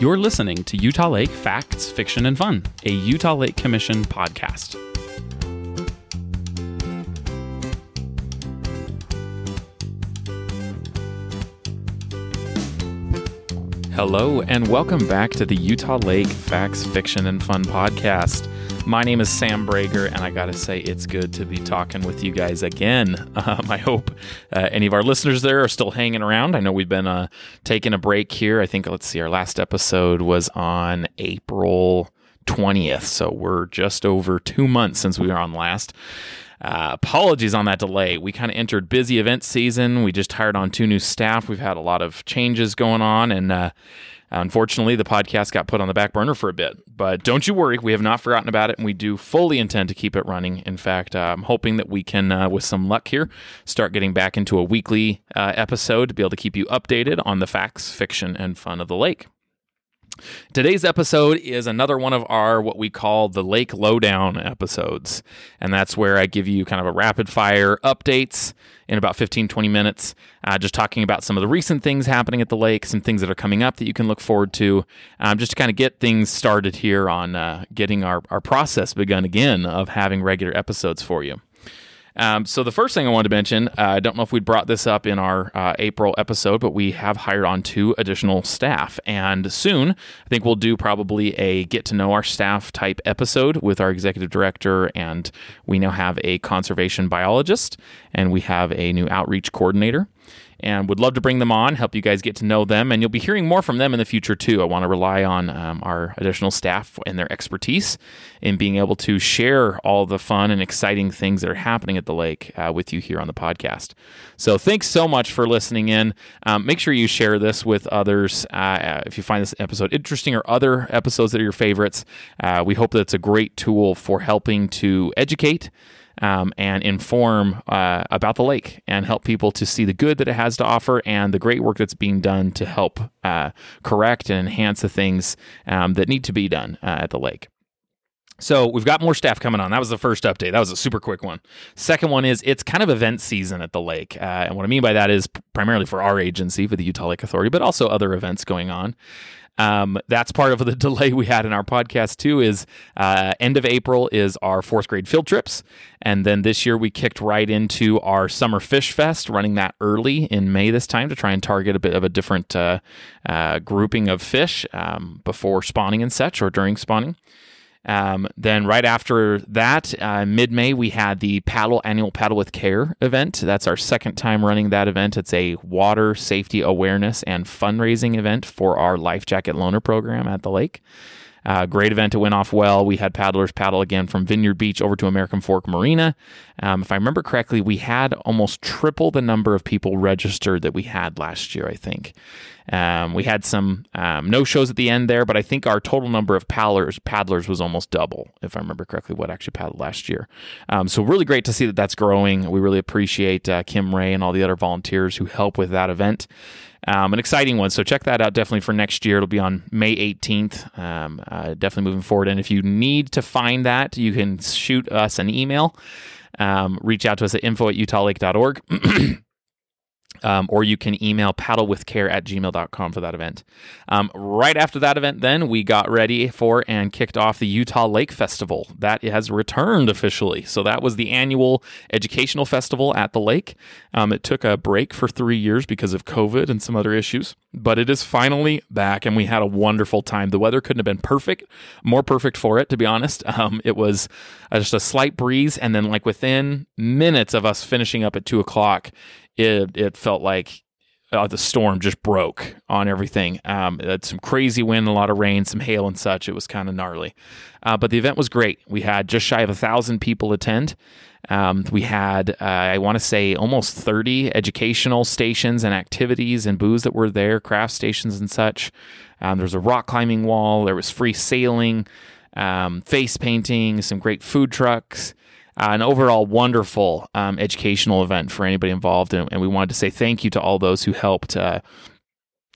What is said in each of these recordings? You're listening to Utah Lake Facts, Fiction, and Fun, a Utah Lake Commission podcast. Hello, and welcome back to the Utah Lake Facts, Fiction, and Fun podcast. My name is Sam Brager, and I gotta say, it's good to be talking with you guys again. I hope any of our listeners there are still hanging around. I know we've been taking a break here. I think, let's see, our last episode was on April 20th, so we're just over 2 months since we were on last. Apologies on that delay. We kind of entered busy event season. We just hired on 2 new staff. We've had a lot of changes going on, and unfortunately, the podcast got put on the back burner for a bit. But don't you worry, we have not forgotten about it, and we do fully intend to keep it running. In fact, I'm hoping that we can, with some luck here, start getting back into a weekly episode to be able to keep you updated on the facts, fiction, and fun of the lake. Today's episode is another one of our, what we call the Lake Lowdown episodes. And that's where I give you kind of a rapid fire updates in about 15, 20 minutes, just talking about some of the recent things happening at the lake, some things that are coming up that you can look forward to, just to kind of get things started here on getting our process begun again of having regular episodes for you. So the first thing I wanted to mention, I don't know if we brought this up in our April episode, but we have hired on 2 additional staff. And soon, I think we'll do probably a get to know our staff type episode with our executive director. And we now have a conservation biologist, and we have a new outreach coordinator. And would love to bring them on, help you guys get to know them, and you'll be hearing more from them in the future, too. I want to rely on our additional staff and their expertise in being able to share all the fun and exciting things that are happening at the lake with you here on the podcast. So thanks so much for listening in. Make sure you share this with others if you find this episode interesting or other episodes that are your favorites. We hope that it's a great tool for helping to educate and inform about the lake and help people to see the good that it has to offer and the great work that's being done to help correct and enhance the things that need to be done at the lake. So we've got more staff coming on. That was the first update. That was a super quick one. Second one is it's kind of event season at the lake. And what I mean by that is primarily for our agency, for the Utah Lake Authority, but also other events going on. That's part of the delay we had in our podcast, too, is end of April is our 4th grade field trips. And then this year we kicked right into our Summer Fish Fest, running that early in May this time to try and target a bit of a different grouping of fish before spawning and such or during spawning. Then right after that, mid-May, we had the annual Paddle with Care event. That's our 2nd time running that event. It's a water safety awareness and fundraising event for our life jacket loaner program at the lake. Great event. It went off well. We had paddlers paddle again from Vineyard Beach over to American Fork Marina. If I remember correctly, we had almost triple the number of people registered that we had last year, I think. We had some no-shows at the end there, but I think our total number of paddlers was almost double, if I remember correctly, what actually paddled last year. So really great to see that that's growing. We really appreciate Kim Ray and all the other volunteers who help with that event. An exciting one, so check that out definitely for next year. It'll be on May 18th, definitely moving forward. And if you need to find that, you can shoot us an email. Reach out to us at info@utahlake.org. Or you can email paddlewithcare@gmail.com for that event. Right after that event, then, we got ready for and kicked off the Utah Lake Festival. That has returned officially. So that was the annual educational festival at the lake. It took a break for 3 years because of COVID and some other issues. But it is finally back, and we had a wonderful time. The weather couldn't have been more perfect for it, to be honest. It was just a slight breeze, and then like within minutes of us finishing up at 2 o'clock, it felt like the storm just broke on everything. It had some crazy wind, a lot of rain, some hail and such. It was kind of gnarly. But the event was great. We had just shy of 1,000 people attend. We had, I want to say, almost 30 educational stations and activities and booths that were there, craft stations and such. There was a rock climbing wall. There was free sailing, face painting, some great food trucks. An overall wonderful educational event for anybody involved. And we wanted to say thank you to all those who helped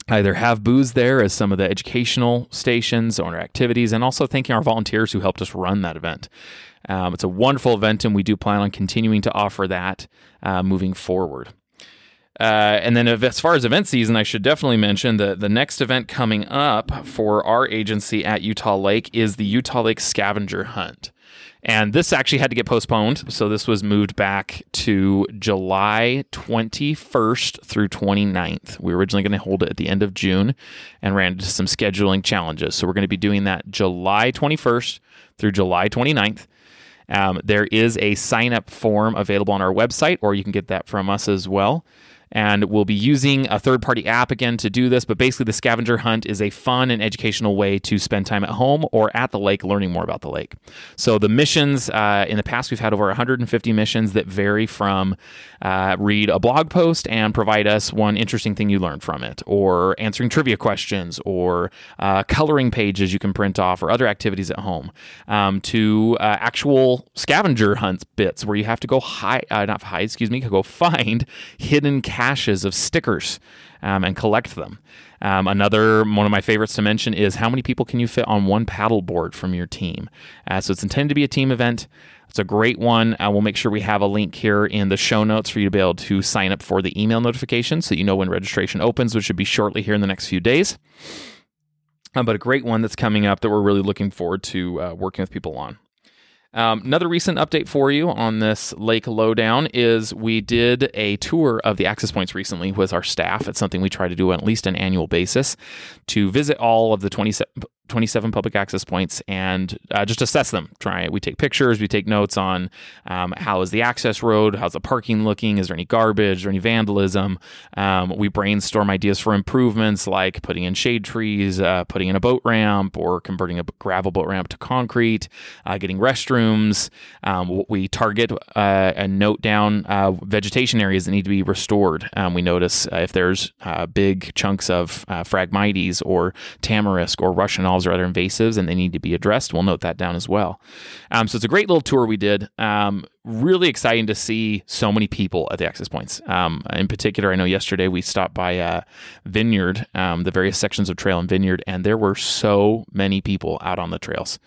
either have booths there as some of the educational stations or activities, and also thanking our volunteers who helped us run that event. It's a wonderful event, and we do plan on continuing to offer that moving forward. And then as far as event season, I should definitely mention that the next event coming up for our agency at Utah Lake is the Utah Lake Scavenger Hunt. And this actually had to get postponed. So this was moved back to July 21st through 29th. We were originally going to hold it at the end of June and ran into some scheduling challenges. So we're going to be doing that July 21st through July 29th. There is a sign-up form available on our website, or you can get that from us as well. And we'll be using a third-party app again to do this, but basically the scavenger hunt is a fun and educational way to spend time at home or at the lake learning more about the lake. So the missions, in the past, we've had over 150 missions that vary from read a blog post and provide us one interesting thing you learned from it, or answering trivia questions, or coloring pages you can print off, or other activities at home, to actual scavenger hunt bits where you have to go find hidden caches of stickers and collect them. Another one of my favorites to mention is how many people can you fit on one paddle board from your team? So it's intended to be a team event. It's a great one. We'll make sure we have a link here in the show notes for you to be able to sign up for the email notification so you know when registration opens, which should be shortly here in the next few days. But a great one that's coming up that we're really looking forward to working with people on. Another recent update for you on this Lake Lowdown is we did a tour of the access points recently with our staff. It's something we try to do on at least an annual basis to visit all of the 27 public access points and just assess them. We take pictures, we take notes on how is the access road, how's the parking looking, is there any garbage or any vandalism? We brainstorm ideas for improvements like putting in shade trees, putting in a boat ramp or converting a gravel boat ramp to concrete, getting restrooms. We target and note down vegetation areas that need to be restored. We notice if there's big chunks of Phragmites or Tamarisk or Russian or other invasives and they need to be addressed. We'll note that down as well. So it's a great little tour we did. Really exciting to see so many people at the access points. In particular, I know yesterday we stopped by Vineyard, the various sections of trail and Vineyard, and there were so many people out on the trails.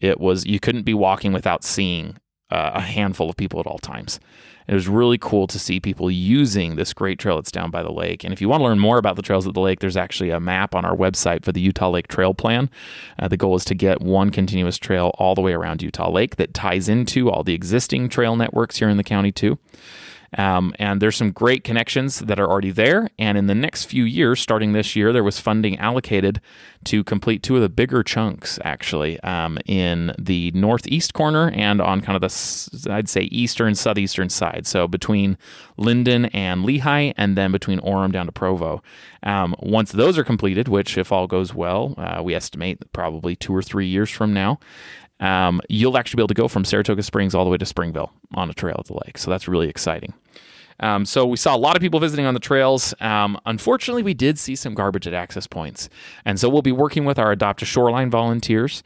You couldn't be walking without seeing a handful of people at all times. It was really cool to see people using this great trail that's down by the lake. And if you want to learn more about the trails at the lake, there's actually a map on our website for the Utah Lake Trail Plan. The goal is to get one continuous trail all the way around Utah Lake that ties into all the existing trail networks here in the county too. And there's some great connections that are already there. And in the next few years, starting this year, there was funding allocated to complete two of the bigger chunks, actually, in the northeast corner and on kind of the, I'd say, eastern, southeastern side. So between Linden and Lehi, and then between Orem down to Provo. Once those are completed, which if all goes well, we estimate probably 2 or 3 years from now, you'll actually be able to go from Saratoga Springs all the way to Springville on a trail at the lake. So that's really exciting. So we saw a lot of people visiting on the trails. Unfortunately, we did see some garbage at access points. And so we'll be working with our Adopt-A-Shoreline volunteers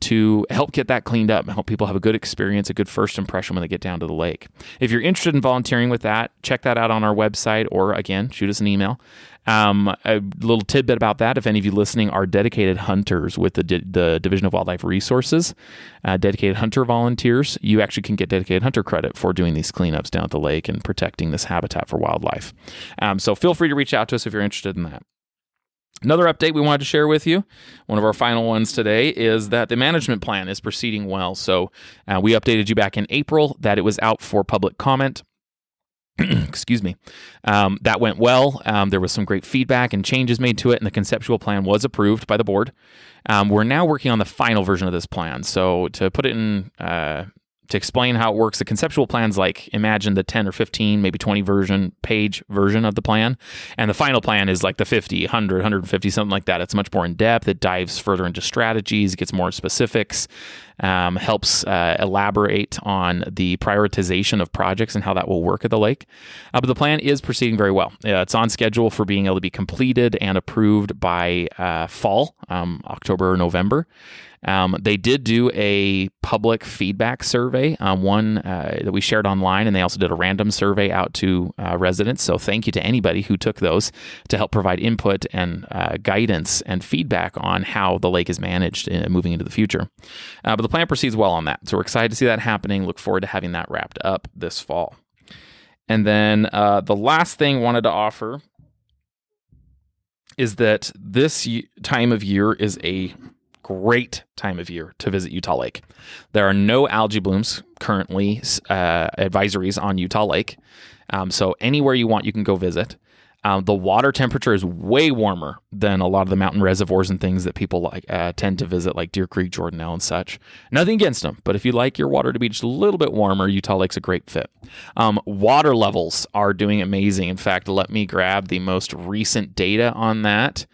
to help get that cleaned up and help people have a good experience, a good first impression when they get down to the lake. If you're interested in volunteering with that, check that out on our website or, again, shoot us an email. A little tidbit about that. If any of you listening are dedicated hunters with the Division of Wildlife Resources, dedicated hunter volunteers, you actually can get dedicated hunter credit for doing these cleanups down at the lake and protecting this habitat for wildlife. So feel free to reach out to us if you're interested in that. Another update we wanted to share with you, one of our final ones today, is that the management plan is proceeding well. So we updated you back in April that it was out for public comment. Excuse me. That went well. There was some great feedback and changes made to it, and the conceptual plan was approved by the board. We're now working on the final version of this plan. So to put it in... to explain how it works, the conceptual plan's like, imagine the 10 or 15, maybe 20 page version of the plan. And the final plan is like the 50, 100, 150, something like that. It's much more in depth. It dives further into strategies, gets more specifics, helps elaborate on the prioritization of projects and how that will work at the lake. But the plan is proceeding very well. It's on schedule for being able to be completed and approved by fall, October or November. They did do a public feedback survey, one that we shared online, and they also did a random survey out to residents. So thank you to anybody who took those to help provide input and guidance and feedback on how the lake is managed moving into the future. But the plan proceeds well on that. So we're excited to see that happening. Look forward to having that wrapped up this fall. And then the last thing I wanted to offer is that this time of year is a great time of year to visit Utah Lake. There are no algae blooms currently, advisories on Utah Lake. So anywhere you want, you can go visit. The water temperature is way warmer than a lot of the mountain reservoirs and things that people like tend to visit, like Deer Creek, Jordanelle, and such. Nothing against them, but if you like your water to be just a little bit warmer, Utah Lake's a great fit. Water levels are doing amazing. In fact, let me grab the most recent data on that.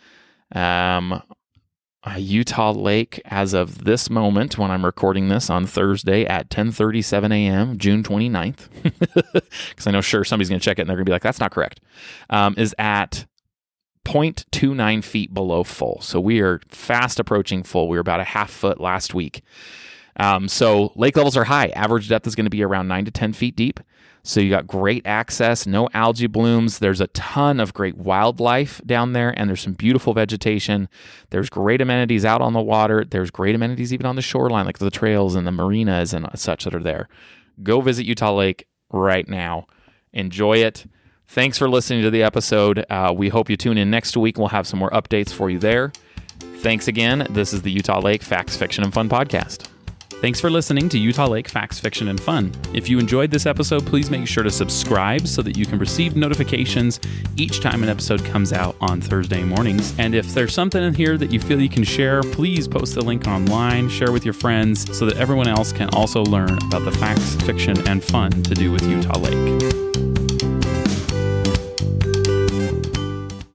Utah Lake, as of this moment, when I'm recording this on Thursday at 10:37 a.m., June 29th, because I know sure somebody's going to check it and they're going to be like, that's not correct, is at 0.29 feet below full. So we are fast approaching full. We were about a half foot last week. So lake levels are high. Average depth is going to be around 9 to 10 feet deep. So you got great access, no algae blooms. There's a ton of great wildlife down there, and there's some beautiful vegetation. There's great amenities out on the water. There's great amenities even on the shoreline, like the trails and the marinas and such that are there. Go visit Utah Lake right now. Enjoy it. Thanks for listening to the episode. We hope you tune in next week. We'll have some more updates for you there. Thanks again. This is the Utah Lake Facts, Fiction, and Fun podcast. Thanks for listening to Utah Lake Facts, Fiction, and Fun. If you enjoyed this episode, please make sure to subscribe so that you can receive notifications each time an episode comes out on Thursday mornings. And if there's something in here that you feel you can share, please post the link online, share with your friends so that everyone else can also learn about the facts, fiction, and fun to do with Utah Lake.